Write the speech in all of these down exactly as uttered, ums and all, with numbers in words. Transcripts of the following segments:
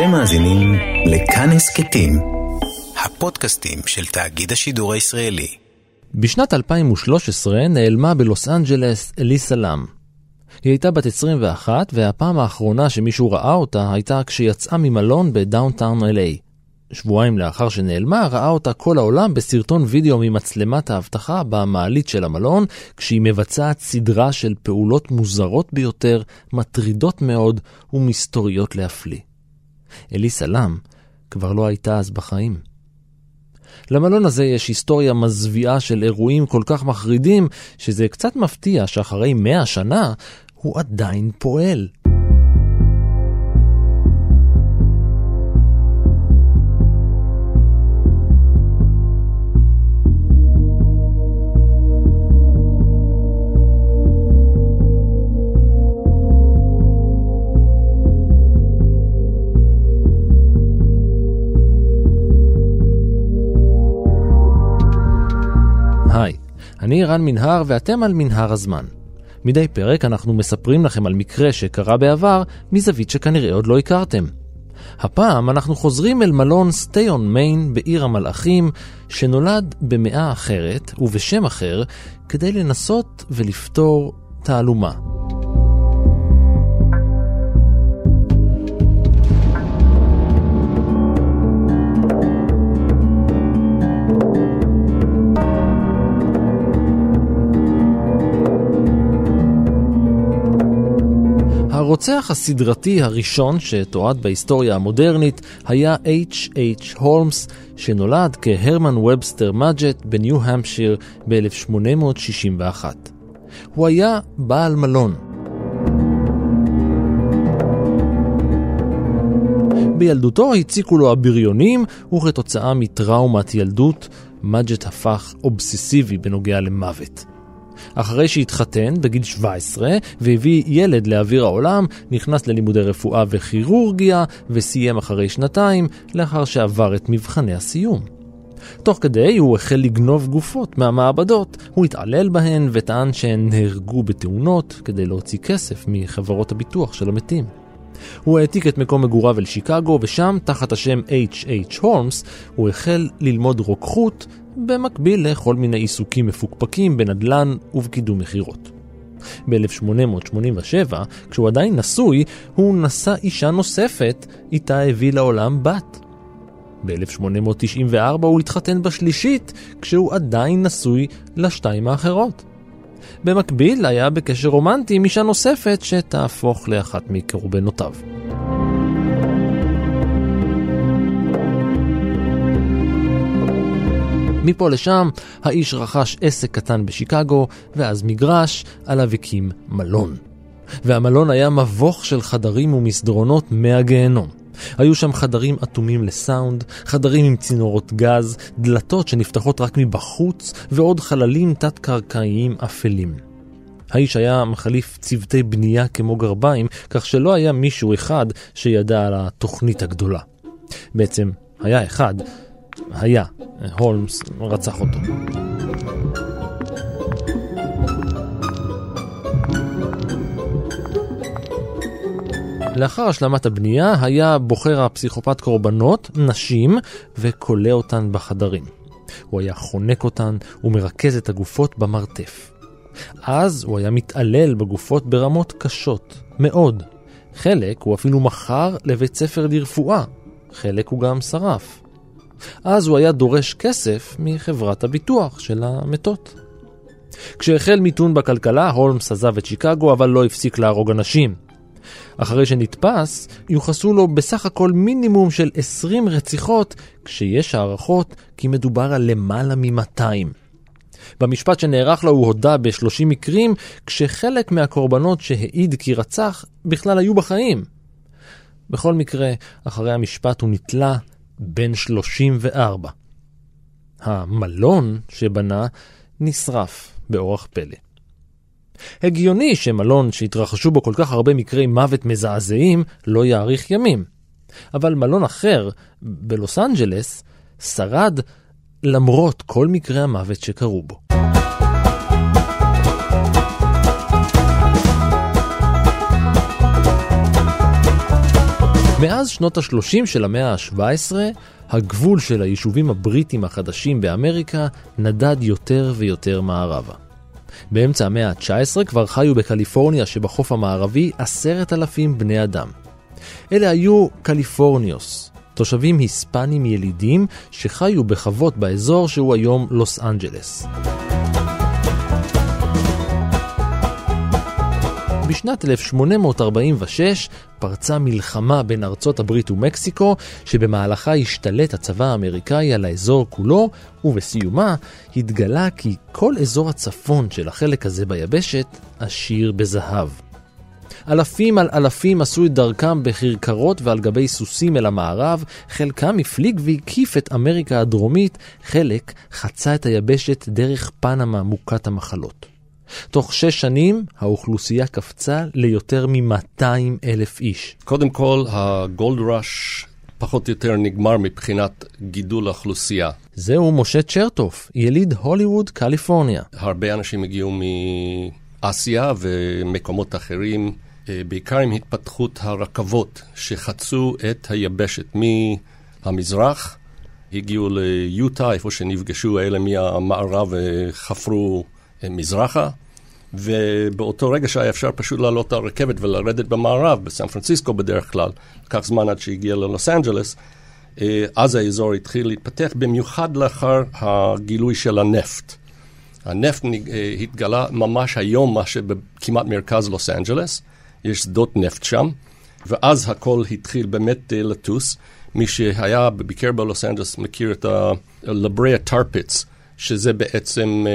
אתם מאזינים לכאן הסכתים, הפודקאסטים של תאגיד השידור הישראלי. בשנת אלפיים ושלוש עשרה נעלמה בלוס אנג'לס אליסה לאם. היא הייתה בת עשרים ואחת, והפעם האחרונה שמישהו ראה אותה הייתה כשיצאה ממלון בדאונטאון אל איי. שבועיים לאחר שנעלמה ראה אותה כל העולם בסרטון וידאו ממצלמת האבטחה במעלית של המלון, כשהיא מבצעת סדרה של פעולות מוזרות ביותר, מטרידות מאוד ומסתוריות להפליא. אליסה לאם כבר לא הייתה אז בחיים. למלון הזה יש היסטוריה מזוויעה של אירועים כל כך מחרידים, שזה קצת מפתיע שאחרי מאה שנה הוא עדיין פועל. אני רן מנהר ואתם על מנהר הזמן. מדי פרק אנחנו מספרים לכם על מקרה שקרה בעבר מזווית שכנראה עוד לא הכרתם. הפעם אנחנו חוזרים אל מלון סטי און מיין בעיר המלאכים, שנולד במאה אחרת ובשם אחר כדי לנסות ולפתור תעלומה. הרוצח הסדרתי הראשון שתועד בהיסטוריה המודרנית היה אייץ' אייץ' הולמס, שנולד כהרמן ובסטר מג'ט בניו-המפשיר ב-אלף שמונה מאות שישים ואחת. הוא היה בעל מלון. בילדותו הציקו לו הבריונים, וכתוצאה מטראומת ילדות, מג'ט הפך אובססיבי בנוגע למוות. אחרי שהתחתן בגיל שבע עשרה והביא ילד לאוויר העולם, נכנס ללימודי רפואה וכירורגיה וסיים אחרי שנתיים, לאחר שעבר את מבחני הסיום. תוך כדי הוא החל לגנוב גופות מהמעבדות, הוא התעלל בהן וטען שהן נהרגו בתאונות כדי להוציא כסף מחברות הביטוח של המתים. הוא העתיק את מקום מגוריו אל שיקגו, ושם תחת השם אייץ' אייץ' הולמס הוא החל ללמוד רוקחות, במקביל לכל מיני עיסוקים מפוקפקים בנדלן ובקידום מחירות. ב-אלף שמונה מאות שמונים ושבע, כשהוא עדיין נשוי, הוא נשא אישה נוספת, איתה הביא לעולם בת. ב-אלף שמונה מאות תשעים וארבע הוא התחתן בשלישית, כשהוא עדיין נשוי לשתיים האחרות. במקביל היה בקשר רומנטי עם אישה נוספת שתהפוך לאחת מקורבנותיו. מפה לשם, האיש רכש עסק קטן בשיקגו, ואז מגרש, עליו הקים מלון. והמלון היה מבוך של חדרים ומסדרונות מהגיהנום. היו שם חדרים אטומים לסאונד, חדרים עם צינורות גז, דלתות שנפתחות רק מבחוץ, ועוד חללים תת-קרקעיים אפלים. האיש היה מחליף צוותי בנייה כמו גרביים, כך שלא היה מישהו אחד שידע על התוכנית הגדולה. בעצם, היה אחד, היה, הולמס רצח אותו. לאחר השלמת הבנייה היה בוחר הפסיכופת קורבנות, נשים, וקולה אותן בחדרים. הוא היה חונק אותן ומרכז את הגופות במרתף. אז הוא היה מתעלל בגופות ברמות קשות, מאוד. חלק הוא אפילו מכר לבית ספר לרפואה, חלק הוא גם שרף. אז הוא היה דורש כסף מחברת הביטוח של המתות. כשהחל מיתון בכלכלה, הולמס עזב את שיקגו, אבל לא הפסיק להרוג אנשים. אחרי שנתפס, יוחסו לו בסך הכל מינימום של עשרים רציחות, כשיש הערכות כי מדובר על למעלה מ-מאתיים. במשפט שנערך לו הוא הודה ב-שלושים מקרים, כשחלק מהקורבנות שהעיד כי רצח בכלל היו בחיים. בכל מקרה, אחרי המשפט הוא נתלה בן שלושים וארבע. המלון שבנה נשרף באורח פלא. הגיוני שמלון שהתרחשו בו כל כך הרבה מקרי מוות מזעזעים לא יאריך ימים. אבל מלון אחר, בלוס אנג'לס, שרד למרות כל מקרי המוות שקרו בו. מאז שנות ה-שלושים של המאה ה-שבע עשרה, הגבול של היישובים הבריטים החדשים באמריקה נדד יותר ויותר מערבה. באמצע המאה ה-תשע עשרה כבר חיו בקליפורניה שבחוף המערבי עשרת אלפים בני אדם. אלה היו קליפורניוס, תושבים היספנים ילידים שחיו בחוות באזור שהוא היום לוס אנג'לס. בשנת אלף שמונה מאות ארבעים ושש פרצה מלחמה בין ארצות הברית ומקסיקו, שבמהלכה השתלט הצבא האמריקאי על האזור כולו, ובסיומה התגלה כי כל אזור הצפון של החלק הזה ביבשת עשיר בזהב. אלפים על אלפים עשו את דרכם בחרקרות ועל גבי סוסים אל המערב, חלקם הפליג והקיף את אמריקה הדרומית, חלק חצה את היבשת דרך פנמה מוכת המחלות. תוך שש שנים האוכלוסייה קפצה ליותר מ-מאתיים אלף איש. קודם כל, הגולד ראש פחות או יותר נגמר מבחינת גידול האוכלוסייה. זהו משה צ'רטוב, יליד הוליווד, קליפורניה. הרבה אנשים הגיעו מאסיה ומקומות אחרים, בעיקר עם התפתחות הרכבות שחצו את היבשת מהמזרח. הגיעו ליוטה, איפה שנפגשו האלה מהמערב וחפרו מזרחה, ובאותו רגע שהיה אפשר פשוט לעלות על רכבת ולרדת במערב, בסן פרנסיסקו בדרך כלל, לקח זמן עד שהגיע ללוס אנג'לס, אז האזור התחיל להתפתח, במיוחד לאחר הגילוי של הנפט. הנפט התגלה ממש היום, מה שבכמעט מרכז לוס אנג'לס, יש שדות נפט שם, ואז הכל התחיל באמת לטוס. מי שהיה ביקר בלוס אנג'לס מכיר את הלבריה טרפיץ, שזה בעצם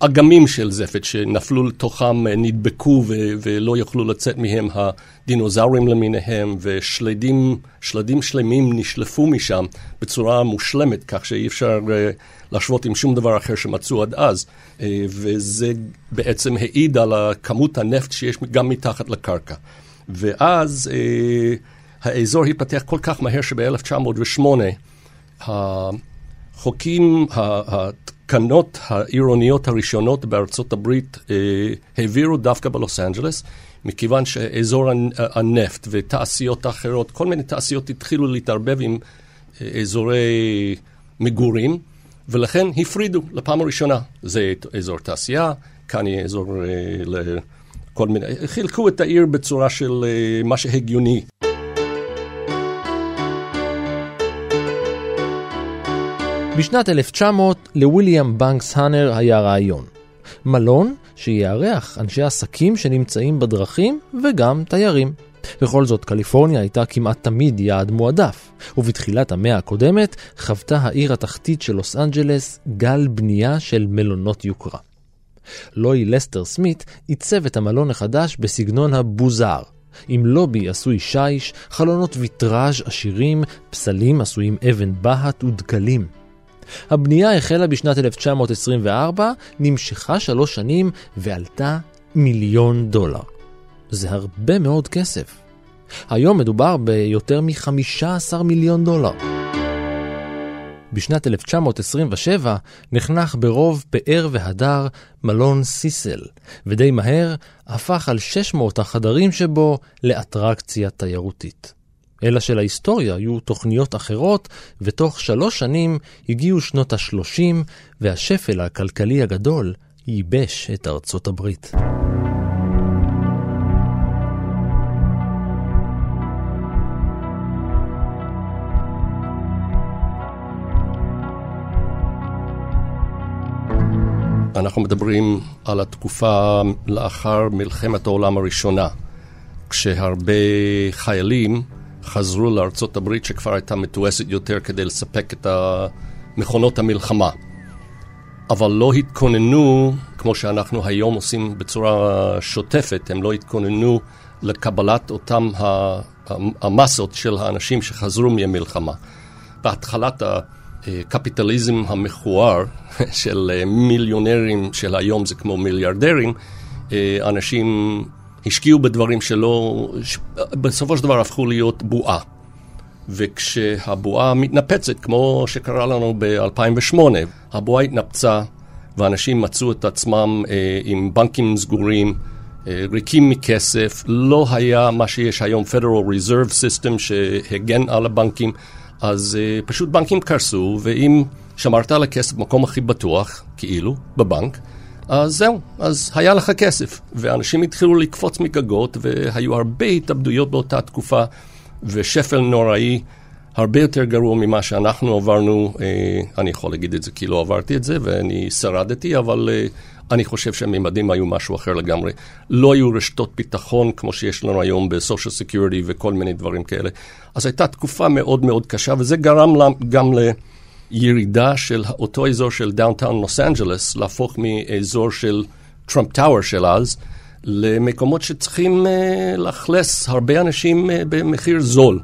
אגמים של זפת שנפלו לתוכם, נדבקו ו- ולא יוכלו לצאת מהם, הדינוזאורים למיניהם, ושלדים שלדים שלמים נשלפו משם בצורה מושלמת, כך שאי אפשר לשוות עם שום דבר אחר שמצאו עד אז, וזה בעצם העיד על כמות הנפט שיש גם מתחת לקרקע. ואז האזור התפתח כל כך מהר שב-אלף תשע מאות ושמונה החוקים, התקנות העירוניות הראשונות בארצות הברית אה, העבירו דווקא בלוס אנג'לס, מכיוון שאזור הנפט ותעשיות אחרות, כל מיני תעשיות התחילו להתערבב עם אזורי מגורים, ולכן הפרידו לפעם הראשונה. זה אזור תעשייה, כאן יהיה אזור אה, לכל מיני, חילקו את העיר בצורה של אה, מה שהגיוני. בשנת אלף תשע מאות לוויליאם בנקס הנר היה רעיון. מלון שיערך אנשי עסקים שנמצאים בדרכים וגם תיירים. בכל זאת, קליפורניה הייתה כמעט תמיד יעד מועדף, ובתחילת המאה הקודמת חוותה העיר התחתית של לוס אנג'לס גל בנייה של מלונות יוקרה. לואי לסטר סמית עיצב את המלון החדש בסגנון הבוזר. עם לובי עשוי שיש, חלונות ויטראז' עשירים, פסלים עשויים אבן בהת ודקלים. הבנייה החלה בשנת אלף תשע מאות עשרים וארבע, נמשכה שלוש שנים ועלתה מיליון דולר. זה הרבה מאוד כסף. היום מדובר ביותר מ-חמישה עשר מיליון דולר. בשנת אלף תשע מאות עשרים ושבע נחנך ברוב פאר והדר מלון סיסל, ודי מהר הפך על שש מאות החדרים שבו לאטרקציה תיירותית. אלא שלהיסטוריה היו תוכניות אחרות, ותוך שלוש שנים הגיעו שנות ה-שלושים, והשפל הכלכלי הגדול ייבש את ארצות הברית. אנחנו מדברים על התקופה לאחר מלחמת העולם הראשונה, כשהרבה חיילים חזרו לארצות הברית שכבר הייתה מתועסת יותר כדי לספק את מכונות המלחמה. אבל לא התכוננו, כמו שאנחנו היום עושים בצורה שוטפת, הם לא התכוננו לקבלת אותם המסות של האנשים שחזרו מהמלחמה. בהתחלת הקפיטליזם המכוער של מיליונרים של היום, זה כמו מיליארדרים, אנשים השקיעו בדברים שלא, בסופו של דבר הפכו להיות בועה. וכשהבועה מתנפצת, כמו שקרה לנו ב-אלפיים ושמונה, הבועה התנפצה, ואנשים מצאו את עצמם אה, עם בנקים סגורים, ריקים מכסף, לא היה מה שיש היום Federal Reserve System שהגן על הבנקים, אז uh, פשוט בנקים קרסו, ואם שמרת על הכסף במקום הכי בטוח, כאילו, בבנק, אז זהו, אז היה לך כסף, ואנשים התחילו לקפוץ מגגות, והיו הרבה התאבדויות באותה תקופה, ושפל נוראי, הרבה יותר גרוע ממה שאנחנו עברנו, אה, אני יכול להגיד את זה כי לא עברתי את זה, ואני שרדתי, אבל אה, אני חושב שהממדים היו משהו אחר לגמרי. לא היו רשתות ביטחון כמו שיש לנו היום בסושיאל סקיוריטי וכל מיני דברים כאלה. אז הייתה תקופה מאוד מאוד קשה, וזה גרם לה, גם לירידה של אותו אזור של דאונטאון לוס אנג'לס, להפוך מאזור של טראמפ טאוור של אז, למקומות שצריכים אה, להכלס הרבה אנשים אה, במחיר זול.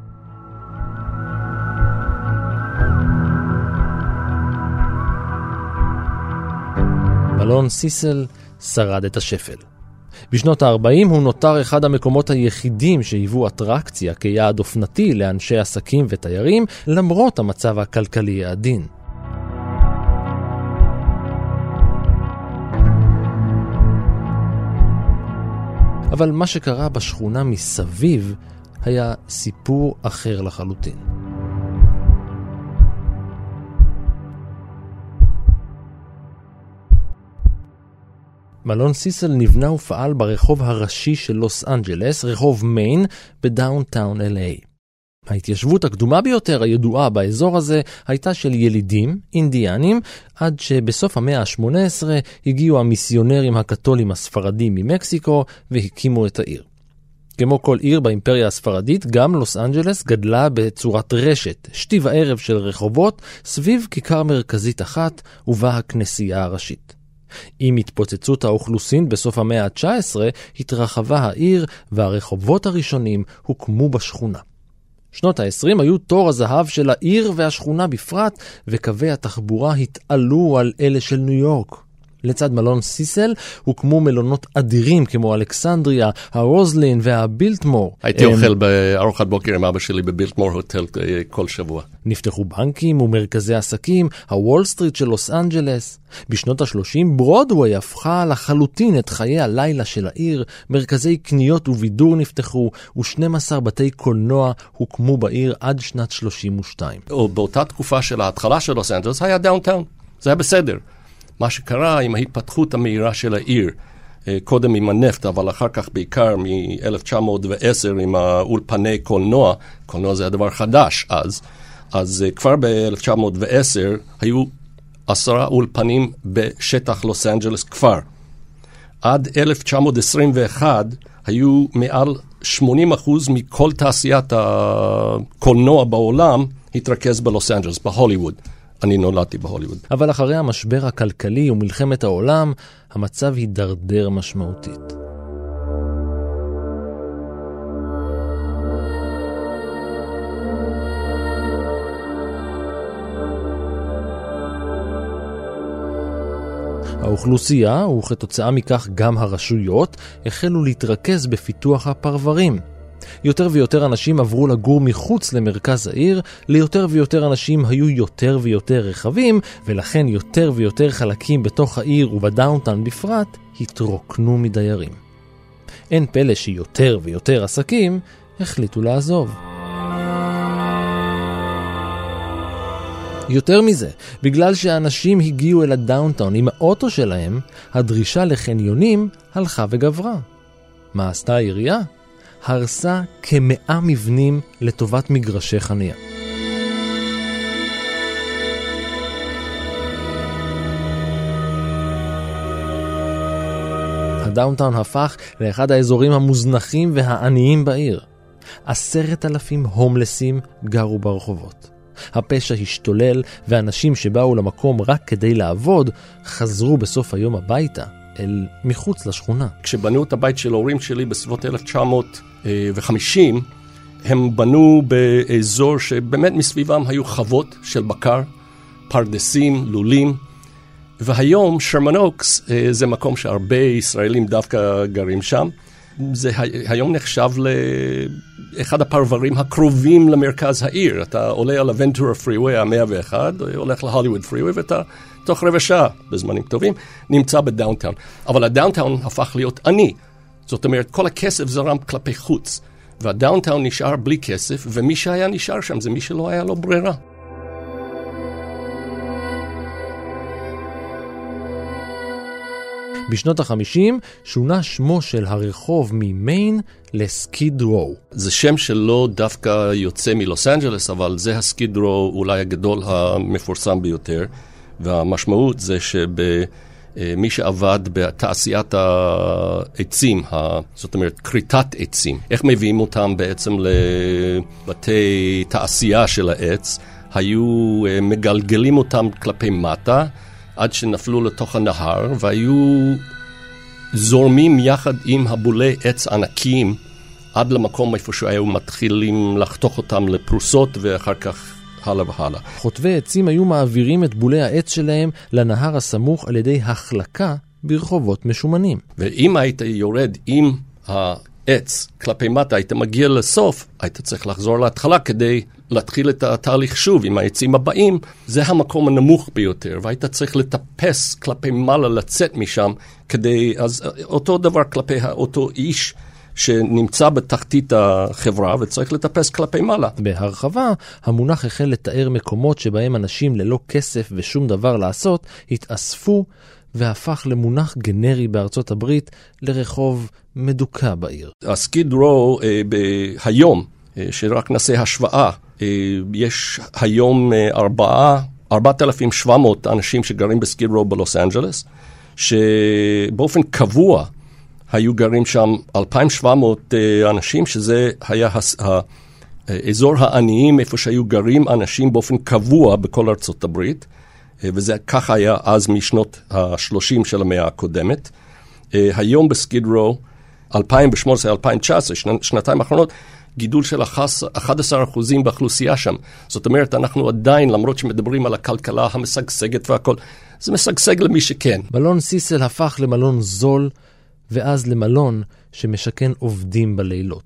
אלון סיסל שרד את השפל. בשנות ה-ארבעים הוא נותר אחד המקומות היחידים שהיוו אטרקציה כיעד אופנתי לאנשי עסקים ותיירים, למרות המצב הכלכלי העדין. אבל מה שקרה בשכונה מסביב היה סיפור אחר לחלוטין. מלון סיסל נבנה ופעל ברחוב הראשי של לוס אנג'לס, רחוב מיין, בדאונטאון אל איי. ההתיישבות הקדומה ביותר הידועה באזור הזה הייתה של ילידים, אינדיאנים, עד שבסוף המאה ה-השמונה עשרה הגיעו המיסיונרים הקתולים הספרדים ממקסיקו והקימו את העיר. כמו כל עיר באימפריה הספרדית, גם לוס אנג'לס גדלה בצורת רשת, שתי הערב של רחובות, סביב כיכר מרכזית אחת ובה הכנסייה הראשית. עם התפוצצות האוכלוסין בסוף המאה ה-התשע עשרה התרחבה העיר והרחובות הראשונים הוקמו בשכונה. שנות ה-העשרים היו תור הזהב של העיר והשכונה בפרט, וקווי התחבורה התעלו על אלה של ניו יורק. לצד מלון סיסל הוקמו מלונות אדירים כמו אלכסנדריה, הרוזלין והבילטמור. הייתי הם... אוכל בארוחת בוקר עם אבא שלי בבילטמור הוטל כל שבוע. נפתחו בנקים ומרכזי עסקים, הוול סטריט של לוס אנג'לס. בשנות ה-השלושים ברודווי הפכה לחלוטין את חיי הלילה של העיר, מרכזי קניות ובידור נפתחו, ו-שנים עשר בתי קולנוע הוקמו בעיר עד שנת שלושים ושתיים. באותה תקופה של ההתחלה של לוס אנג'לס היה דאונטאון, זה היה בסדר. מה שקרה עם ההתפתחות המהירה של העיר, קודם עם הנפט, אבל אחר כך בעיקר מ-אלף תשע מאות ועשר עם האולפני קולנוע, קולנוע זה הדבר חדש אז, אז כבר ב-אלף תשע מאות ועשר היו עשרה אולפנים בשטח לוס אנג'לס כבר. עד אלף תשע מאות עשרים ואחת היו מעל שמונים אחוז מכל תעשיית הקולנוע בעולם התרכז בלוס אנג'לס, בהוליווד. אני נולדתי בהוליווד. אבל אחרי המשבר הכלכלי ומלחמת העולם, המצב הידרדר משמעותית. האוכלוסייה, וכתוצאה מכך גם הרשויות, החלו להתרכז בפיתוח הפרברים. יותר ויותר אנשים עברו לגור מחוץ למרכז העיר, ליותר ויותר אנשים היו יותר ויותר רחבים, ולכן יותר ויותר חלקים בתוך העיר ובדאונטאון בפרט התרוקנו מדיירים. אין פלא שיותר ויותר עסקים החליטו לעזוב. יותר מזה, בגלל שהאנשים הגיעו אל הדאונטאון עם האוטו שלהם, הדרישה לחניונים הלכה וגברה. מה עשתה העירייה? הרסה כמאה מבנים לטובת מגרשי חניה. הדאונטאון הפך לאחד האזורים המוזנחים והעניים בעיר. עשרת אלפים הומלסים גרו ברחובות. הפשע השתולל, ואנשים שבאו למקום רק כדי לעבוד חזרו בסוף היום הביתה. אל מחוץ לשכונה. כשבנו את הבית של ההורים שלי בסביבות אלף תשע מאות וחמישים, הם בנו באזור שבאמת מסביבם היו חוות של בקר, פרדסים, לולים, והיום שרמנוקס זה מקום שהרבה ישראלים דווקא גרים שם. זה היום נחשב לאחד הפרברים הקרובים למרכז העיר. אתה עולה על הוונטורה פריווי ה-מאה ואחת, הולך להוליווד פריווי ואתה תוך רבע שעה, בזמנים טובים, נמצא בדאונטאון. אבל הדאונטאון הפך להיות עני. זאת אומרת, כל הכסף זרם כלפי חוץ, והדאונטאון נשאר בלי כסף, ומי שהיה נשאר שם זה מי שלא היה לו ברירה. בשנות ה-חמישים שונה שמו של הרחוב ממיין לסקיד רו. זה שם שלא דווקא יוצא מלוס אנג'לס, אבל זה הסקיד רו אולי הגדול המפורסם ביותר, והמשמעות זה שמי שעבד בתעשיית העצים, זאת אומרת קריטת עצים, איך מביאים אותם בעצם לבתי תעשייה של העץ, היו מגלגלים אותם כלפי מטה, עד שנפלו לתוך הנהר, והיו זורמים יחד עם הבולי עץ ענקים, עד למקום איפה שהיו מתחילים לחתוך אותם לפרוסות, ואחר כך הלאה והלאה. חוטבי עצים היו מעבירים את בולי העץ שלהם לנהר הסמוך על ידי החלקה ברחובות משומנים. ואם היית יורד עם העץ כלפי מטה, היית מגיע לסוף, היית צריך לחזור להתחלה כדי להתחיל את התהליך שוב עם העצים הבאים, זה המקום הנמוך ביותר, והיית צריך לטפס כלפי מעלה, לצאת משם, כדי, אז אותו דבר כלפי אותו איש שנמצא בתחתית החברה, וצריך לטפס כלפי מעלה. בהרחבה, המונח החל לתאר מקומות שבהם אנשים ללא כסף ושום דבר לעשות, התאספו והפך למונח גנרי בארצות הברית לרחוב מדוקה בעיר. הסקיד רו היום, שרק נעשה השוואה, יש היום ארבעת אלפים ושבע מאות אנשים שגרים בסקיד רו בלוס אנג'לס, שבאופן קבוע היו גרים שם אלפיים ושבע מאות אנשים, שזה היה האזור העניים, איפה שהיו גרים אנשים באופן קבוע בכל ארצות הברית, וזה כך היה אז משנות ה-שלושים של המאה הקודמת. היום בסקיד רו, אלפיים ושמונה עשרה אלפיים ותשע עשרה, שנתיים האחרונות, גידול של אחת עשרה אחוז באוכלוסייה שם. זאת אומרת, אנחנו עדיין, למרות שמדברים על הכלכלה המשגשגת והכל, זה משגשג למי שכן. מלון סיסל הפך למלון זול, ואז למלון שמשכן עובדים בלילות.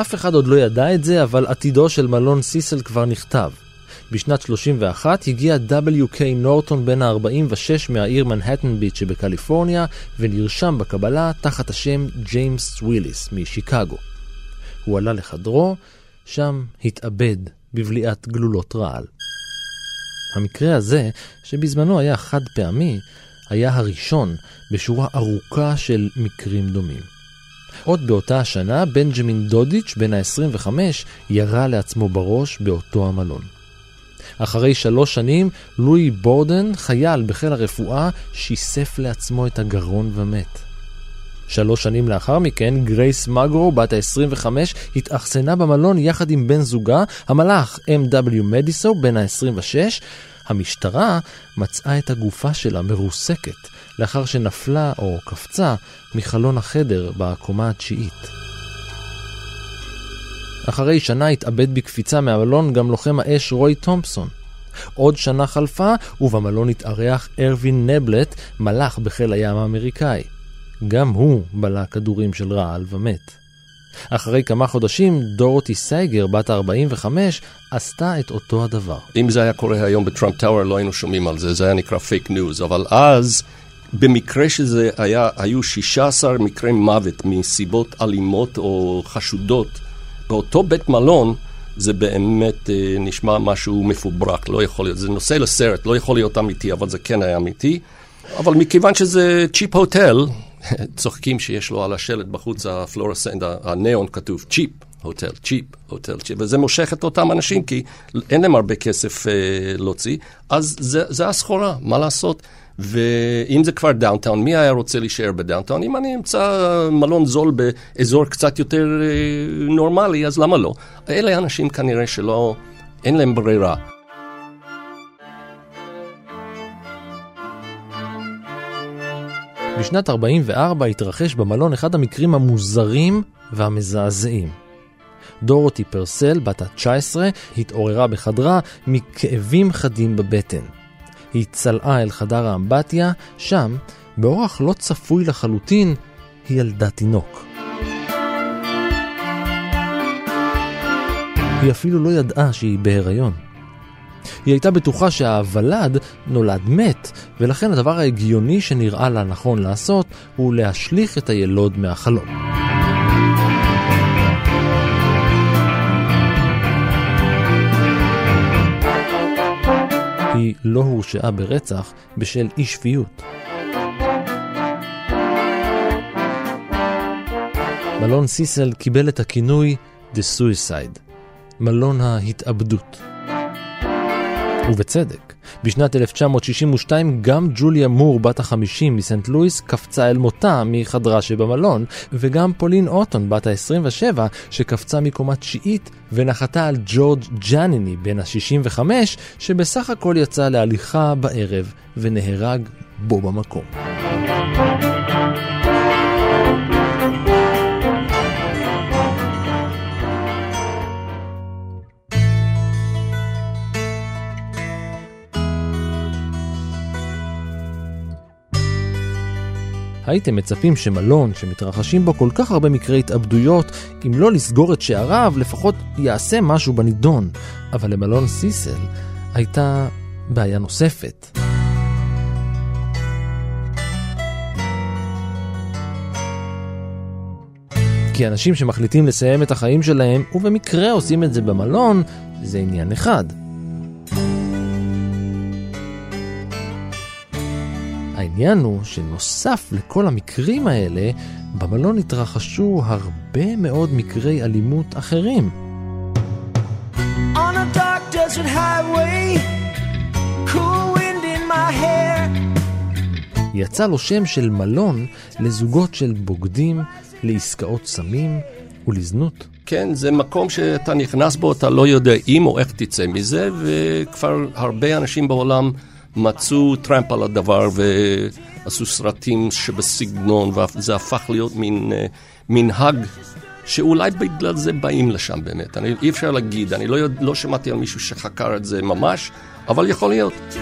אף אחד עוד לא ידע את זה, אבל עתידו של מלון סיסל כבר נכתב. בשנת שלושים ואחת הגיע דאבליו קיי נורטון בן ה-ארבעים ושש מהעיר מנהטן ביץ' שבקליפורניה, ונרשם בקבלה תחת השם ג'יימס וויליס משיקגו. הוא עלה לחדרו, שם התאבד בבליעת גלולות רעל. המקרה הזה, שבזמנו היה חד פעמי, היה הראשון בשורה ארוכה של מקרים דומים. עוד באותה השנה, בנג'מין דודיץ' בן ה-עשרים וחמש ירה לעצמו בראש באותו המלון. אחרי שלוש שנים, לואי בורדן, חייל בחיל הרפואה, שיסף לעצמו את הגרון ומת. שלוש שנים לאחר מכן, גרייס מגרו, בת ה-עשרים וחמש, התאכסנה במלון יחד עם בן זוגה, המלאך אם דאבליו מדיסו, בן ה-עשרים ושש. המשטרה מצאה את הגופה שלה מרוסקת, לאחר שנפלה או קפצה מחלון החדר בקומה התשיעית. אחרי שנה התאבד בקפיצה מהמלון גם לוחם האש רוי תומפסון. עוד שנה חלפה, ובמלון התארח ארווין נבלט, מלאך בחיל הים האמריקאי. גם הוא בלה כדורים של רעל ומת. אחרי כמה חודשים, דורותי סייגר, בת ה-ארבעים וחמש, עשתה את אותו הדבר. אם זה היה קורה היום בטראמפ טאוור, לא היינו שומעים על זה, זה היה נקרא פייק ניוז, אבל אז, במקרה שזה היה, היו שישה עשר מקרי מוות מסיבות אלימות או חשודות, באותו בית מלון, זה באמת אה, נשמע משהו מפוברק, לא יכול להיות, זה נושא לסרט, לא יכול להיות אמיתי, אבל זה כן היה אמיתי. אבל מכיוון שזה צ'יפ הוטל, צוחקים שיש לו על השלט בחוץ הפלורסנט, הנאון כתוב, צ'יפ הוטל, צ'יפ הוטל, צ'יפ, וזה מושך את אותם אנשים, כי אין להם הרבה כסף אה, להוציא, אז זה, זה הסחורה, מה לעשות? ואם זה כבר דאונטאון, מי היה רוצה להישאר בדאונטאון? אם אני אמצא מלון זול באזור קצת יותר נורמלי, אז למה לא? אלה אנשים כנראה שלא, אין להם ברירה. בשנת ארבעים וארבע התרחש במלון אחד המקרים המוזרים והמזעזעים. דורותי פרסל, בת ה-תשע עשרה, התעוררה בחדרה מכאבים חדים בבטן. היא צלעה אל חדר האמבטיה, שם, באורח לא צפוי לחלוטין, היא ילדה תינוק. היא אפילו לא ידעה שהיא בהיריון. היא הייתה בטוחה שהוולד נולד מת, ולכן הדבר ההגיוני שנראה לה נכון לעשות הוא להשליך את הילוד מהחלום. היא לא הורשעה ברצח בשל אי שפיות. מלון סיסל קיבל את הכינוי The Suicide, מלון ההתאבדות. ובצדק, בשנת אלף תשע מאות שישים ושתיים גם ג'וליה מור בת החמישים מסנט לואיס קפצה אל מותה מחדרה שבמלון, וגם פולין אוטון בת ה-עשרים ושבע שקפצה מקומה תשיעית ונחתה על ג'ורג' ג'אניני בן ה-שישים וחמש שבסך הכל יצא להליכה בערב ונהרג בו במקום. הייתם מצפים שמלון שמתרחשים בו כל כך הרבה מקרי התאבדויות, אם לא לסגור את שעריו, לפחות יעשה משהו בנידון. אבל למלון סיסל הייתה בעיה נוספת. כי אנשים שמחליטים לסיים את החיים שלהם, ובמקרה עושים את זה במלון, זה עניין אחד. העניין הוא שנוסף לכל המקרים האלה, במלון התרחשו הרבה מאוד מקרי אלימות אחרים. On a dark desert highway, cool wind in my hair. יצא לו שם של מלון לזוגות של בוגדים, לעסקאות סמים ולזנות. כן, זה מקום שאתה נכנס בו, אתה לא יודע אם או איך תצא מזה, וכבר הרבה אנשים בעולם מצאו טראמפ על הדבר ועשו סרטים שבסגנון, וזה הפך להיות מין מנהג שאולי בגלל זה באים לשם באמת. אני, אי אפשר להגיד, אני לא, לא שמעתי על מישהו שחקר את זה ממש, אבל יכול להיות.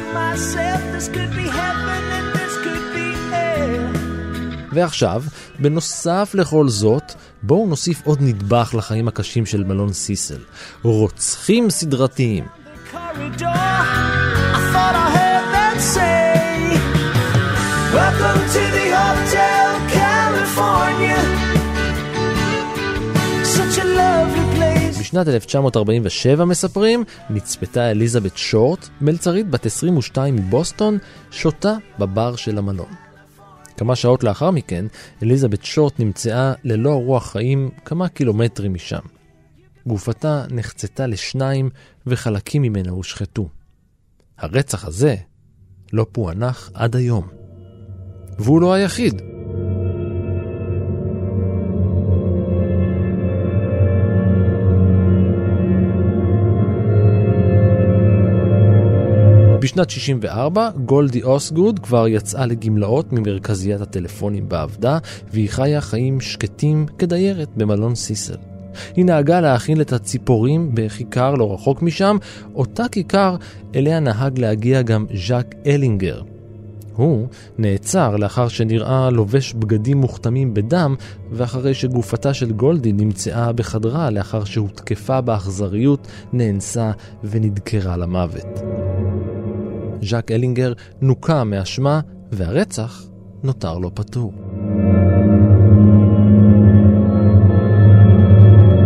ועכשיו, בנוסף לכל זאת, בואו נוסיף עוד נדבך לחיים הקשים של מלון סיסל. רוצחים סדרתיים. Welcome to the Hotel California. Such a lovely place. בשנת אלף תשע מאות ארבעים ושבע מספרים, נצפתה אליזבת שורט, מלצרית בת עשרים ושתיים מבוסטון, שותה בבר של המלון. כמה שעות לאחר מכן, אליזבת שורט נמצאה ללא רוח חיים כמה קילומטרים משם. גופתה נחצתה לשניים וחלקים ממנה הושחתו. הרצח הזה לא פוענח עד היום. והוא לא היחיד. בשנת שישים וארבע, גולדי אוסגוד כבר יצאה לגמלאות ממרכזיית הטלפונים בעבדה, והיא חיה חיים שקטים כדיירת במלון סיסל. היא נהגה להכין את הציפורים בכיכר לא רחוק משם, אותה כיכר אליה נהג להגיע גם ז'אק אלינגר. הוא נעצר לאחר שנראה לובש בגדים מוכתמים בדם, ואחרי שגופתה של גולדי נמצאה בחדרה לאחר שהותקפה באכזריות, נאנסה ונדקרה למוות. ז'אק אלינגר נוקה מאשמה, והרצח נותר לו פתור.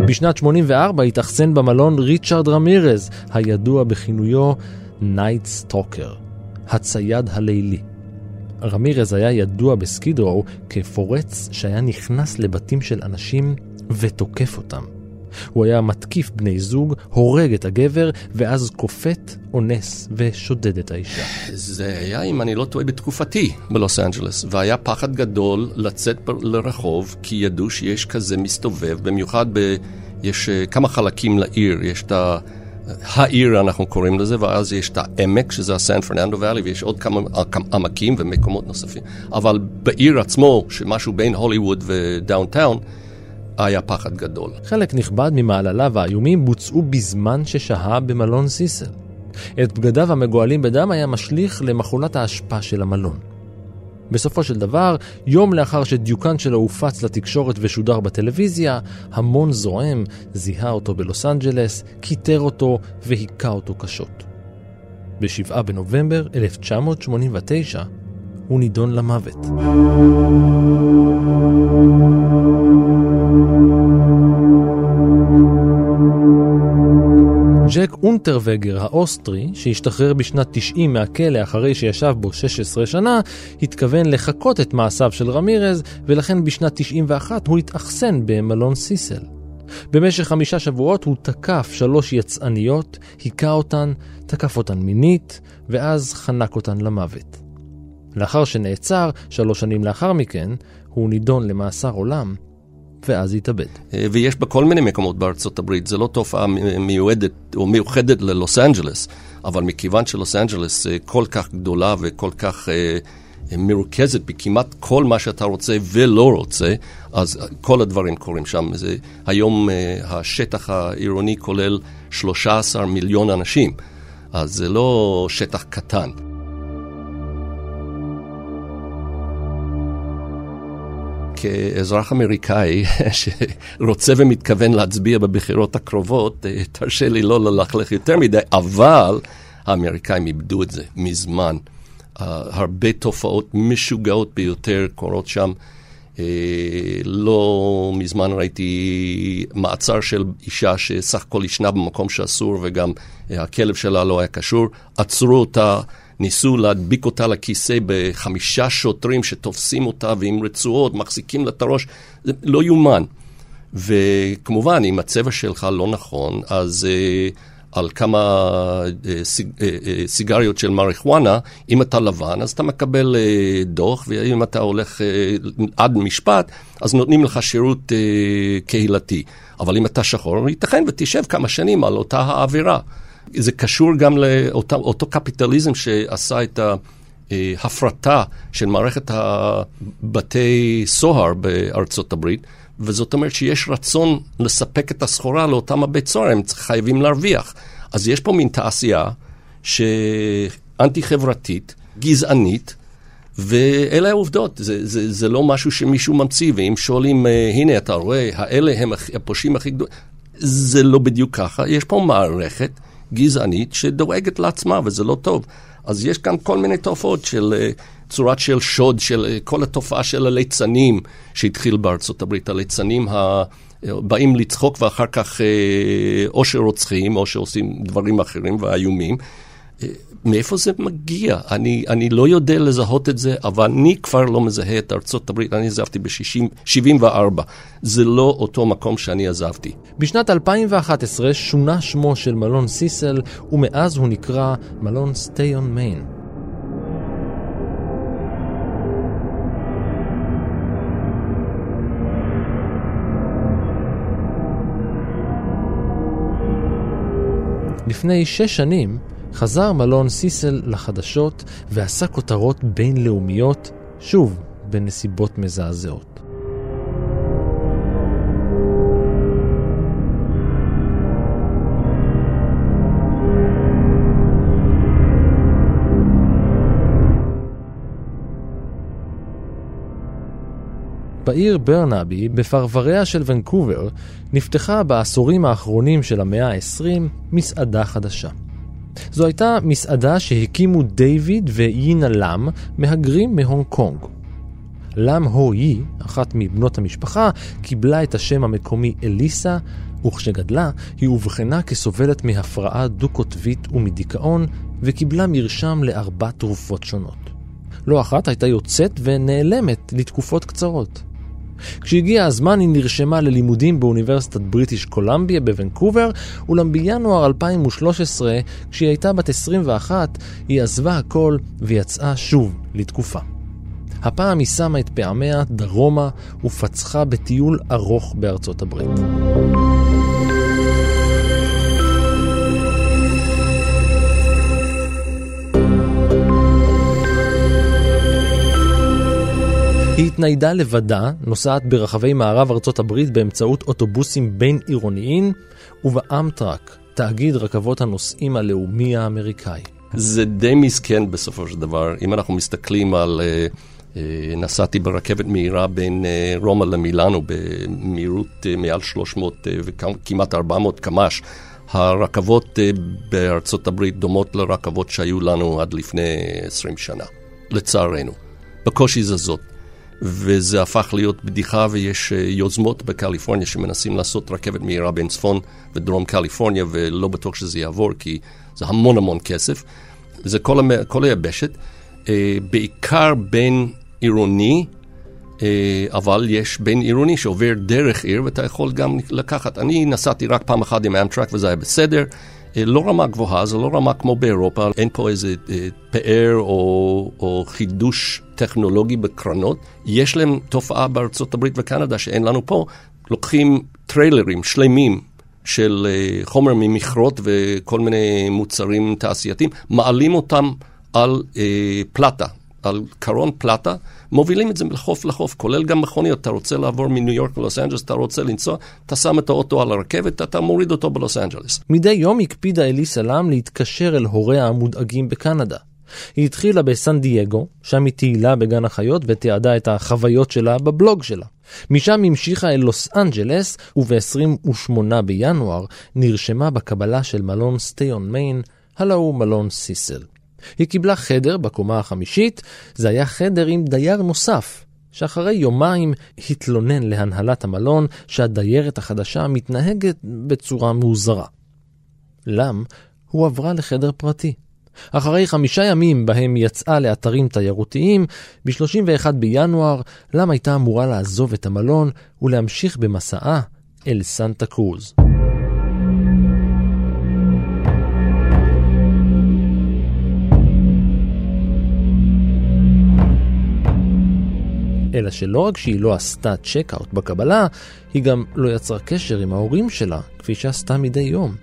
בשנת שמונים וארבע התאכסן במלון ריצ'רד רמירז, הידוע בכינויו נייט סטוקר, הצייד הלילי. רמירז היה ידוע בסקידרו כפורץ שהיה נכנס לבתים של אנשים ותוקף אותם. הוא היה מתקיף בני זוג, הורג את הגבר, ואז קופט, אונס ושודד את האישה. זה היה, אם אני לא טועה, בתקופתי בלוס אנג'לס, והיה פחד גדול לצאת לרחוב, כי ידעו שיש כזה מסתובב, במיוחד ב... יש כמה חלקים לעיר, יש את ה... העיר אנחנו קוראים לזה, ואז יש את העמק, שזה הסן פרננדו ואלי, ויש עוד כמה עמקים ומקומות נוספים. אבל בעיר עצמו, שמשהו בין הוליווד ודאונטאון, היה פחד גדול. חלק נכבד ממעלליו האיומים בוצעו בזמן ששהה במלון סיסל. את בגדיו המגועלים בדם היה משליך למכונת ההשפעה של המלון. בסופו של דבר, יום לאחר שדיוקן שלו הופץ לתקשורת ושודר בטלוויזיה, המון זועם זיהה אותו בלוס אנג'לס, כיתר אותו והיכה אותו קשות. בשבעה בנובמבר אלף תשע מאות שמונים ותשע הוא נידון למוות. ג'ק אונטרווגר האוסטרי, שהשתחרר בשנת תשעים מהכלא אחרי שישב בו שש עשרה שנה, התכוון לחכות את מעשיו של רמירז, ולכן בשנת תשעים ואחת הוא התאכסן במלון סיסל. במשך חמישה שבועות הוא תקף שלוש יצאניות, היכה אותן, תקף אותן מינית, ואז חנק אותן למוות. לאחר שנעצר, שלוש שנים לאחר מכן, הוא נידון למאסר עולם, ואז יתאבד. ויש בכל מיני מקומות בארצות הברית, זה לא תופעה מיועדת או מיוחדת ללוס אנג'לס, אבל מכיוון שלוס אנג'לס כל כך גדולה וכל כך מרוכזת בכמעט כל מה שאתה רוצה ולא רוצה, אז כל הדברים קורים שם. זה, היום השטח העירוני כולל שלושה עשר מיליון אנשים, אז זה לא שטח קטן. כאזרח אמריקאי שרוצה ומתכוון להצביע בבחירות הקרובות, תרשה לי לא ללכלך יותר מדי, אבל האמריקאים איבדו את זה מזמן. Uh, הרבה תופעות משוגעות ביותר קורות שם. Uh, לא מזמן ראיתי מעצר של אישה שסך הכל ישנה במקום שאסור, וגם uh, הכלב שלה לא היה קשור. עצרו אותה, ניסו להדביק אותה לכיסא בחמישה שוטרים שתופסים אותה ועם רצועות, מחזיקים לה את הראש. זה לא יומן. וכמובן, אם הצבע שלך לא נכון, אז uh, על כמה uh, סיג, uh, uh, סיגריות של מריחואנה, אם אתה לבן, אז אתה מקבל uh, דוח, ואם אתה הולך uh, עד משפט, אז נותנים לך שירות uh, קהילתי. אבל אם אתה שחור, ייתכן ותשב כמה שנים על אותה העבירה. זה קשור גם לאותו קפיטליזם שעשה את ההפרטה של מערכת הבתי סוהר בארצות הברית, וזאת אומרת שיש רצון לספק את הסחורה לאותם הבית סוהר, הם חייבים להרוויח. אז יש פה מין תעשייה שאנטי-חברתית, גזענית, ואלה העובדות. זה, זה, זה לא משהו שמישהו ממציא, ואם שואלים, הנה אתה רואה, האלה הם הפושעים הכי גדולים, זה לא בדיוק ככה. יש פה מערכת גזענית שדואגת לעצמה, וזה לא טוב. אז יש כאן כל מיני תופעות של צורת של שוד, של כל התופעה של הליצנים שהתחיל בארצות הברית. הליצנים הבאים לצחוק ואחר כך או שרוצחים או שעושים דברים אחרים ואיומים. מאיפה זה מגיע? אני, אני לא יודע לזהות את זה, אבל אני כבר לא מזהה את ארצות הברית. אני עזבתי ב-שבעים וארבע. זה לא אותו מקום שאני עזבתי. בשנת אלפיים ואחת עשרה שונה שמו של מלון סיסל, ומאז הוא נקרא מלון סטי און מיין. לפני שש שנים, חזר מלון סיסל לחדשות ועשה כותרות בינלאומיות, שוב בנסיבות מזעזעות. בעיר ברנאבי, בפרבריה של ונקובר, נפתחה בעשורים האחרונים של המאה ה-עשרים מסעדה חדשה. זו הייתה מסעדה שהקימו דיוויד ויינה לם, מהגרים מהונג קונג. לם הו יי, אחת מבנות המשפחה, קיבלה את השם המקומי אליסה, וכשגדלה היא הובחנה כסובלת מהפרעה דו-קוטבית ומדיכאון, וקיבלה מרשם לארבע תרופות שונות. לא אחת הייתה יוצאת ונעלמת לתקופות קצרות. כשהגיע הזמן היא נרשמה ללימודים באוניברסיטת בריטיש קולמביה בוונקובר, אולם בינואר אלפיים ושלוש עשרה, כשהיא הייתה בת עשרים ואחת, היא עזבה הכל ויצאה שוב לתקופה. הפעם היא שמה את פעמיה דרומה ופצחה בטיול ארוך בארצות הברית. היא התניידה לבדה, נוסעת ברחבי מערב ארצות הברית באמצעות אוטובוסים בין עירוניים, ובאמטרק, תאגיד רכבות הנוסעים הלאומי האמריקאי. זה די מסכן בסופו של דבר. אם אנחנו מסתכלים על uh, נסעתי ברכבת מהירה בין רומא למילאנו במהירות מעל שלוש מאות וכמעט ארבע מאות קמ"ש. הרכבות בארצות הברית דומות לרכבות שהיו לנו עד לפני עשרים שנה, לצערנו. בקושי זזות. וזה הפך להיות בדיחה, ויש יוזמות בקליפורניה שמנסים לעשות רכבת מהירה בין צפון ודרום קליפורניה, ולא בטוח שזה יעבור, כי זה המון המון כסף. זה כל, המ... כל היבשת, בעיקר בין עירוני, אבל יש בין עירוני שעובר דרך עיר, ואתה יכול גם לקחת. אני נסעתי רק פעם אחת עם אמטראק, וזה היה בסדר. לא רמה גבוהה, זה לא רמה כמו באירופה, אין פה איזה פאר או, או חידוש טכנולוגי בקרנות. יש להם תופעה בארצות הברית וקנדה שאין לנו פה. לוקחים טריילרים שלמים של חומר ממכרות וכל מיני מוצרים תעשייתיים, מעלים אותם על אה, פלטה, על קרון פלטה, מובילים את זה לחוף לחוף, כולל גם מכוניות. אתה רוצה לעבור מניו יורק ללוס אנג'לס, אתה רוצה לנסוע, אתה שם את האוטו על הרכבת, אתה מוריד אותו בלוס אנג'לס. מדי יום הקפידה אליסה לאם להתקשר אל הוריה המודאגים בקנדה. היא התחילה בסן דייגו, שם היא תהילה בגן החיות ותיעדה את החוויות שלה בבלוג שלה. משם המשיכה אל לוס אנג'לס, וב-עשרים ושמונה בינואר נרשמה בקבלה של מלון סטי און מיין, הלאו מלון סיסל. היא קיבלה חדר בקומה החמישית, זה היה חדר עם דייר נוסף, שאחרי יומיים התלונן להנהלת המלון שהדיירת החדשה מתנהגת בצורה מאוזרה. לם הוא עברה לחדר פרטי. אחרי חמישה ימים בהם יצאה לאתרים תיירותיים, ב-שלושים ואחד בינואר לם הייתה אמורה לעזוב את המלון ולהמשיך במסעה אל סנטה קרוז. אלא שלא רק שהיא לא עשתה צ'קאוט בקבלה, היא גם לא יצרה קשר עם ההורים שלה, כפי שעשתה מדי יום.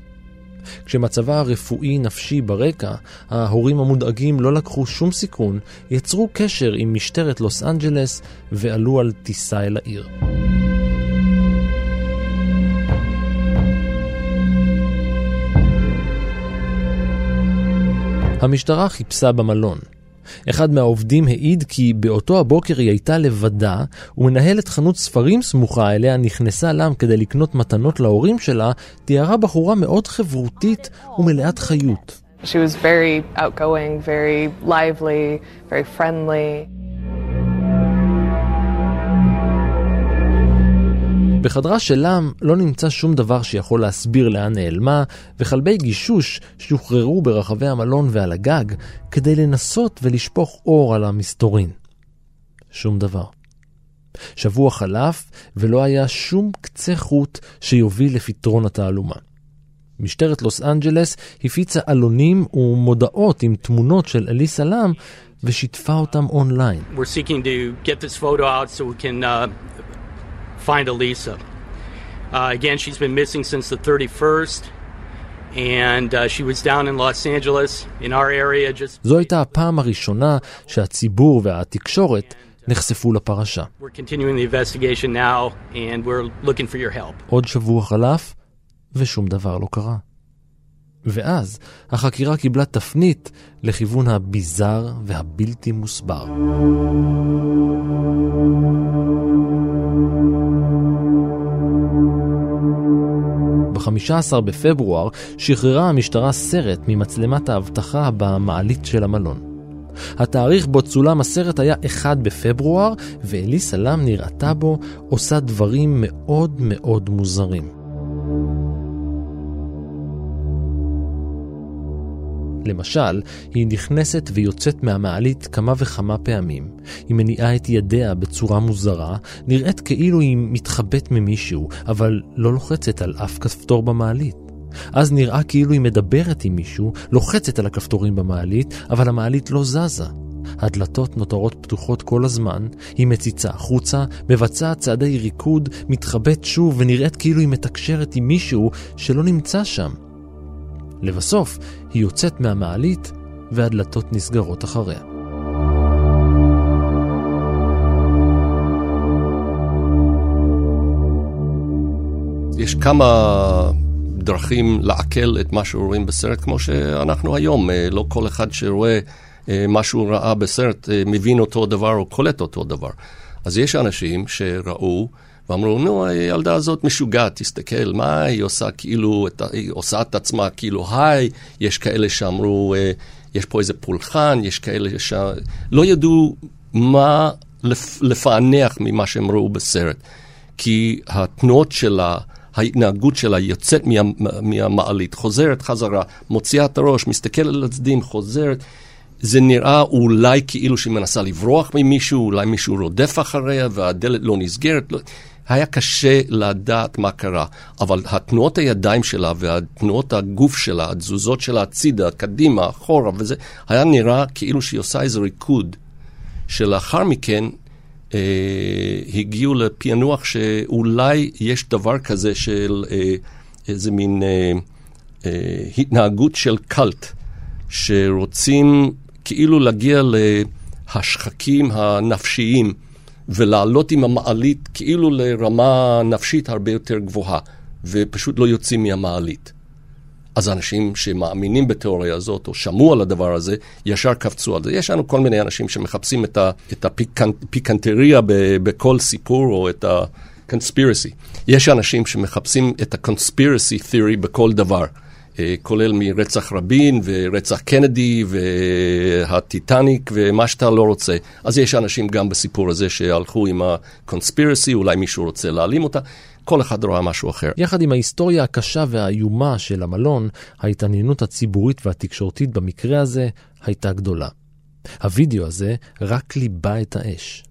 כשמצבה הרפואי-נפשי ברקע, ההורים המודאגים לא לקחו שום סיכון, יצרו קשר עם משטרת לוס אנג'לס ועלו על טיסה אל העיר. המשטרה חיפשה במלון. אחד מהעובדים העיד כי באותו הבוקר היא הייתה לבדה ומנהלת חנות ספרים סמוכה אליה נכנסה לם כדי לקנות מתנות להורים שלה, תיארה בחורה מאוד חברותית ומלאת חיות. She was very outgoing, very lively, very friendly. בחדרה של לם לא נמצא שום דבר שיכול להסביר לאן נעלמה, וחלבי גישוש שוחררו ברחבי המלון ועל הגג כדי לנסות ולשפוך אור על המסתורין. שום דבר. שבוע חלף ולא היה שום קצה חוט שיוביל לפתרון התעלומה. משטרת לוס אנג'לס הפיצה אלונים ומודעות עם תמונות של אליסה לאם ושיתפה אותם אונליין. We're seeking to get this photo out so we can uh... find Alissa. Uh, again, she's been missing since the thirty-first, and uh, she was down in Los Angeles, in our area just... זו הייתה הפעם הראשונה שהציבור והתקשורת נחשפו לפרשה. We're continuing the investigation now, and we're looking for your help. עוד שבוע חלף, ושום דבר לא קרה. ואז החקירה קיבלה תפנית לכיוון הביזר והבלתי מוסבר. ב-חמישה עשר בפברואר שחררה המשטרה סרט ממצלמת האבטחה במעלית של המלון. התאריך בו צולם הסרט היה אחד בפברואר, ואליסה לאם נראתה בו עושה דברים מאוד מאוד מוזרים. למשל, היא נכנסת ויוצאת מהמעלית כמה וכמה פעמים. היא מניעה את ידיה בצורה מוזרה, נראית כאילו היא מתחבאת ממישהו, אבל לא לוחצת על אף כפתור במעלית. אז נראה כאילו היא מדברת עם מישהו, לוחצת על הכפתורים במעלית, אבל המעלית לא זזה. הדלתות נותרות פתוחות כל הזמן, היא מציצה החוצה, מבצעת צעדי ריקוד, מתחבאת שוב ונראית כאילו היא מתקשרת עם מישהו שלא נמצא שם. לבסוף, היא יוצאת מהמעלית והדלתות נסגרות אחריה. יש כמה דרכים לעכל את מה שרואים בסרט כמו שאנחנו היום. לא כל אחד שרואה מה שהוא ראה בסרט, מבין אותו דבר או קולט אותו דבר. אז יש אנשים שראו ואמרו, נו, הילדה הזאת משוגעת, תסתכל, מה היא עושה כאילו, היא עושה את עצמה כאילו, היי, יש כאלה שאמרו, יש פה איזה פולחן, יש כאלה ש... לא ידעו מה לפענח ממה שהם ראו בסרט, כי התנועות שלה, ההתנהגות שלה יוצאת מהמעלית, חוזרת חזרה, מוציאה את הראש, מסתכלת לצדים, חוזרת, זה נראה אולי כאילו שהיא מנסה לברוח ממישהו, אולי מישהו רודף אחריה והדלת לא נסגרת. לא... היה קשה לדעת מה קרה, אבל התנועות הידיים שלה והתנועות הגוף שלה, התזוזות שלה הצידה, קדימה, אחורה, וזה היה נראה כאילו שהיא עושה איזה ריקוד, שלאחר מכן אה, הגיעו לפענוח שאולי יש דבר כזה של אה, איזה מין אה, אה, התנהגות של קלט, שרוצים כאילו להגיע להשחקים הנפשיים ולעלות עם המעלית כאילו לרמה נפשית הרבה יותר גבוהה, ופשוט לא יוצאים מהמעלית. אז אנשים שמאמינים בתיאוריה הזאת או שמעו על הדבר הזה, ישר קפצו על זה. יש לנו כל מיני אנשים שמחפשים את הפיקנטריה בכל סיפור או את הקונספירסי. יש אנשים שמחפשים את הקונספירסי תיאורי בכל דבר. כולל מרצח רבין ורצח קנדי והטיטניק ומה שאתה לא רוצה. אז יש אנשים גם בסיפור הזה שהלכו עם הקונספירסי, אולי מישהו רוצה להעלים אותה. כל אחד רואה משהו אחר. יחד עם ההיסטוריה הקשה והאיומה של המלון, ההתעניינות הציבורית והתקשורתית במקרה הזה הייתה גדולה. הווידאו הזה רק ליבה את האש.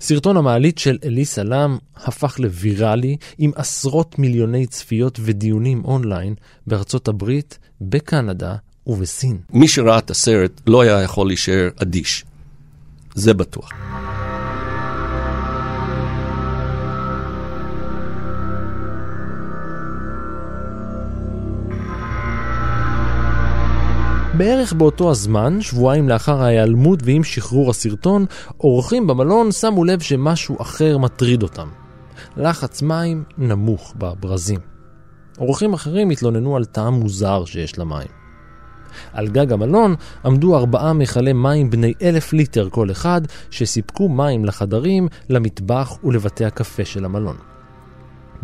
סרטון המעלית של אליסה לם הפך לוויראלי עם עשרות מיליוני צפיות ודיונים אונליין בארצות הברית, בקנדה ובסין. מי שראה את הסרט לא היה יכול להישאר אדיש. זה בטוח. בערך באותו הזמן, שבועיים לאחר ההיעלמות ועם שחרור הסרטון, אורחים במלון שמו לב שמשהו אחר מטריד אותם. לחץ מים נמוך בברזים. אורחים אחרים התלוננו על טעם מוזר שיש למים. על גג המלון עמדו ארבעה מכלי מים בני אלף ליטר כל אחד, שסיפקו מים לחדרים, למטבח ולבתי הקפה של המלון.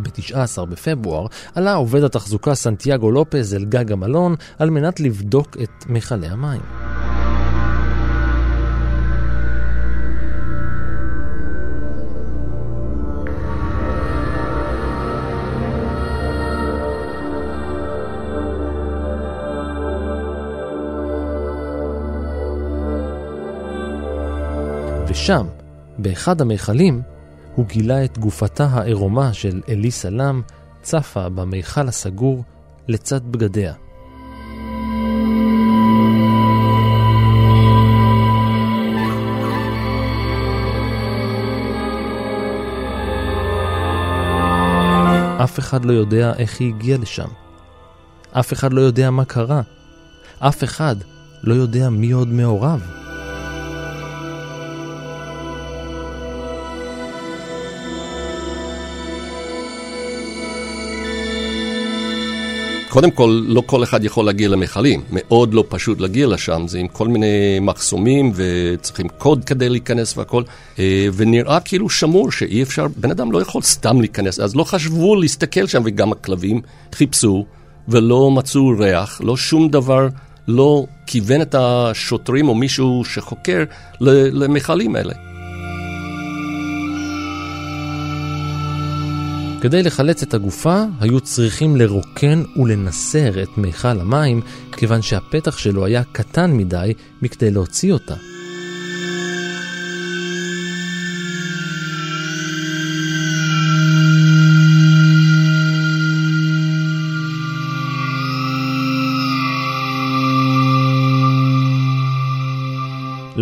ב-תשעה עשר בפברואר עלה עובד התחזוקה סנטיאגו לופז אל גג המלון על מנת לבדוק את מכלי המים. ושם, באחד המכלים, הוא גילה את גופתה העירומה של אליסה לם, צפה במיכל הסגור לצד בגדיה. אף אחד לא יודע איך היא הגיעה לשם. אף אחד לא יודע מה קרה. אף אחד לא יודע מי עוד מעורב. קודם כל, לא כל אחד יכול להגיע למחלים. מאוד לא פשוט להגיע לשם. זה עם כל מיני מחסומים וצריכים קוד כדי להיכנס והכל. ונראה כאילו שמור שאי אפשר, בן אדם לא יכול סתם להיכנס. אז לא חשבו להסתכל שם, וגם הכלבים חיפשו ולא מצאו ריח. לא שום דבר לא כיוון את השוטרים או מישהו שחוקר למחלים האלה. כדי לחלץ את הגופה, היו צריכים לרוקן ולנסר את מיכל המים, כיוון שהפתח שלו היה קטן מדי מכדי להוציא אותה.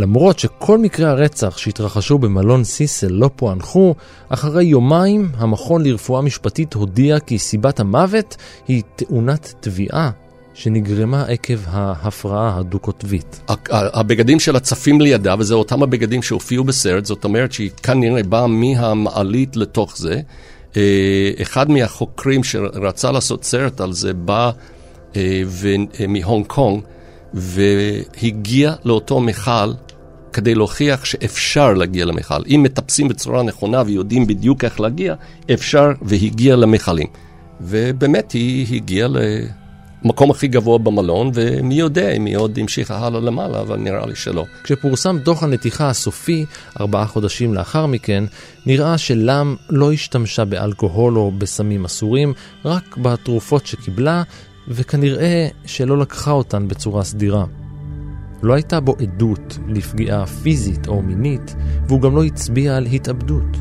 למרות שכל מקרי הרצח שהתרחשו במלון סיסל לא פוענחו, אחרי יומיים המכון לרפואה משפטית הודיע כי סיבת המוות היא תאונת תביעה שנגרמה עקב ההפרעה הדו-קוטבית. הבגדים שלה צפים לידה, וזה אותם הבגדים שהופיעו בסרט, זאת אומרת שהיא כנראה באה מהמעלית לתוך זה. אחד מהחוקרים שרצה לעשות סרט על זה בא מהונג קונג, והגיע לאותו מיכל כדי להוכיח שאפשר להגיע למיכל. אם מטפסים בצורה נכונה ויודעים בדיוק איך להגיע, אפשר, והגיע למיכלים. ובאמת היא הגיעה למקום הכי גבוה במלון, ומי יודע אם היא עוד המשיכה הלאה למעלה, אבל נראה לי שלא. כשפורסם דוח הנתיחה הסופי, ארבעה חודשים לאחר מכן, נראה שלם לא השתמשה באלכוהול או בסמים אסורים, רק בתרופות שקיבלה, וכנראה שלא לקחה אותן בצורה סדירה. לא הייתה בו עדות לפגיעה פיזית או מינית, והוא גם לא הצביע על התאבדות.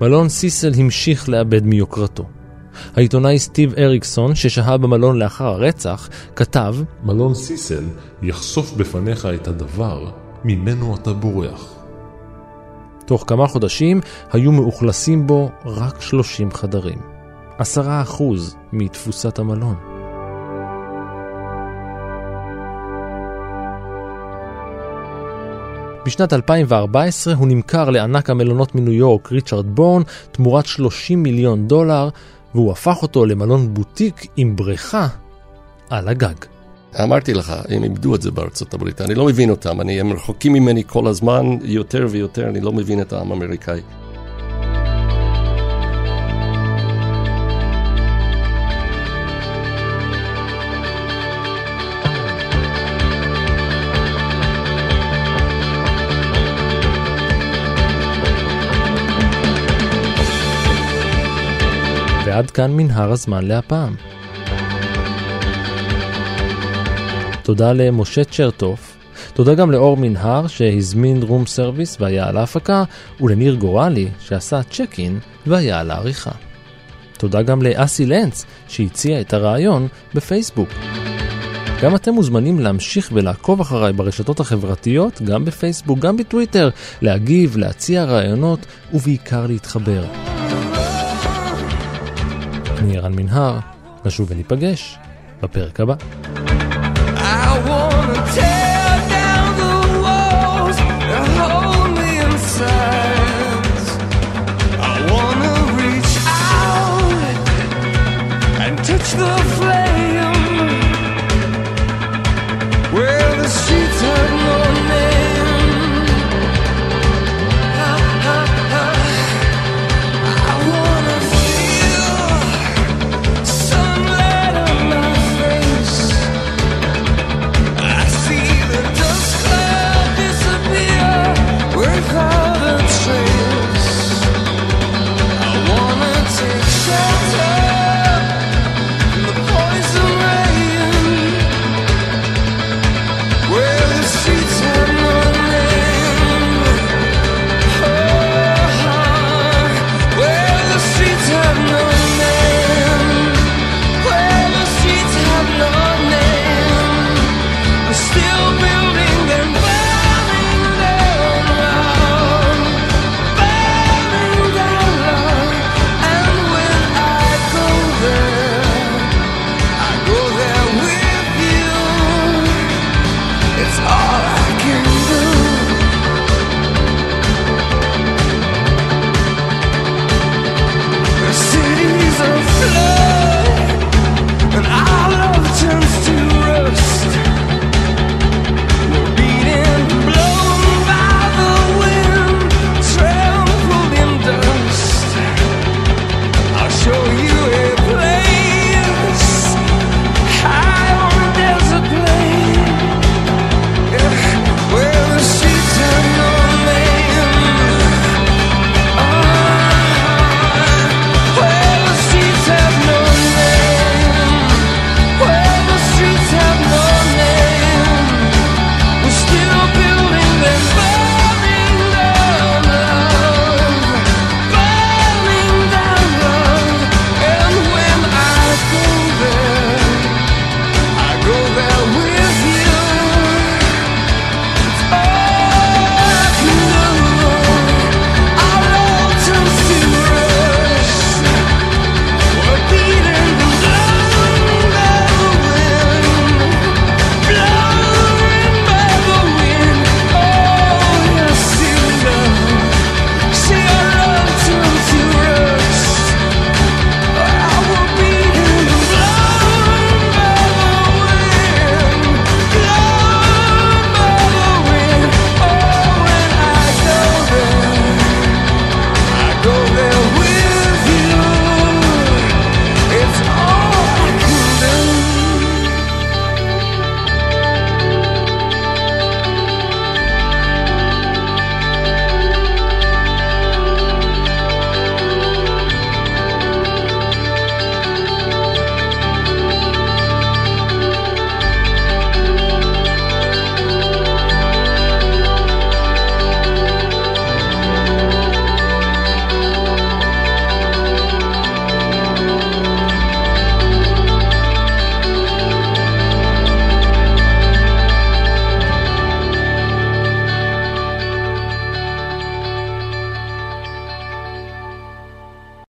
מלון סיסל המשיך לאבד מיוקרתו. העיתונאי סטיב אריקסון, ששהה במלון לאחר הרצח, כתב: מלון סיסל יחשוף בפניך את הדבר ממנו אתה בורח. תוך כמה חודשים היו מאוכלסים בו רק שלושים חדרים. עשרה אחוז מתפוסת המלון. בשנת אלפיים וארבע עשרה הוא נמכר לענק המלונות מניו יורק ריצ'רד בורן תמורת שלושים מיליון דולר, והוא הפך אותו למלון בוטיק עם בריכה על הגג. אמרתי לך, הם איבדו את זה בארצות הברית, אני לא מבין אותם, אני, הם רחוקים ממני כל הזמן, יותר ויותר, אני לא מבין את העם האמריקאי. ועד כאן מנהר הזמן להפעם. תודה למשה צ'רטוב, תודה גם לאור מנהר שהזמין רום סרוויס והיה על ההפקה, ולניר גורלי שעשה צ'קין והיה על העריכה. תודה גם לאסי לנץ שהציע את הרעיון בפייסבוק. גם אתם מוזמנים להמשיך ולעקוב אחריי ברשתות החברתיות, גם בפייסבוק, גם בטוויטר, להגיב, להציע רעיונות ובעיקר להתחבר. אני ערן מנהר, נשוב וניפגש בפרק הבא. I wanna tear down the walls that hold me inside. I wanna reach out and touch the flame where the sheets are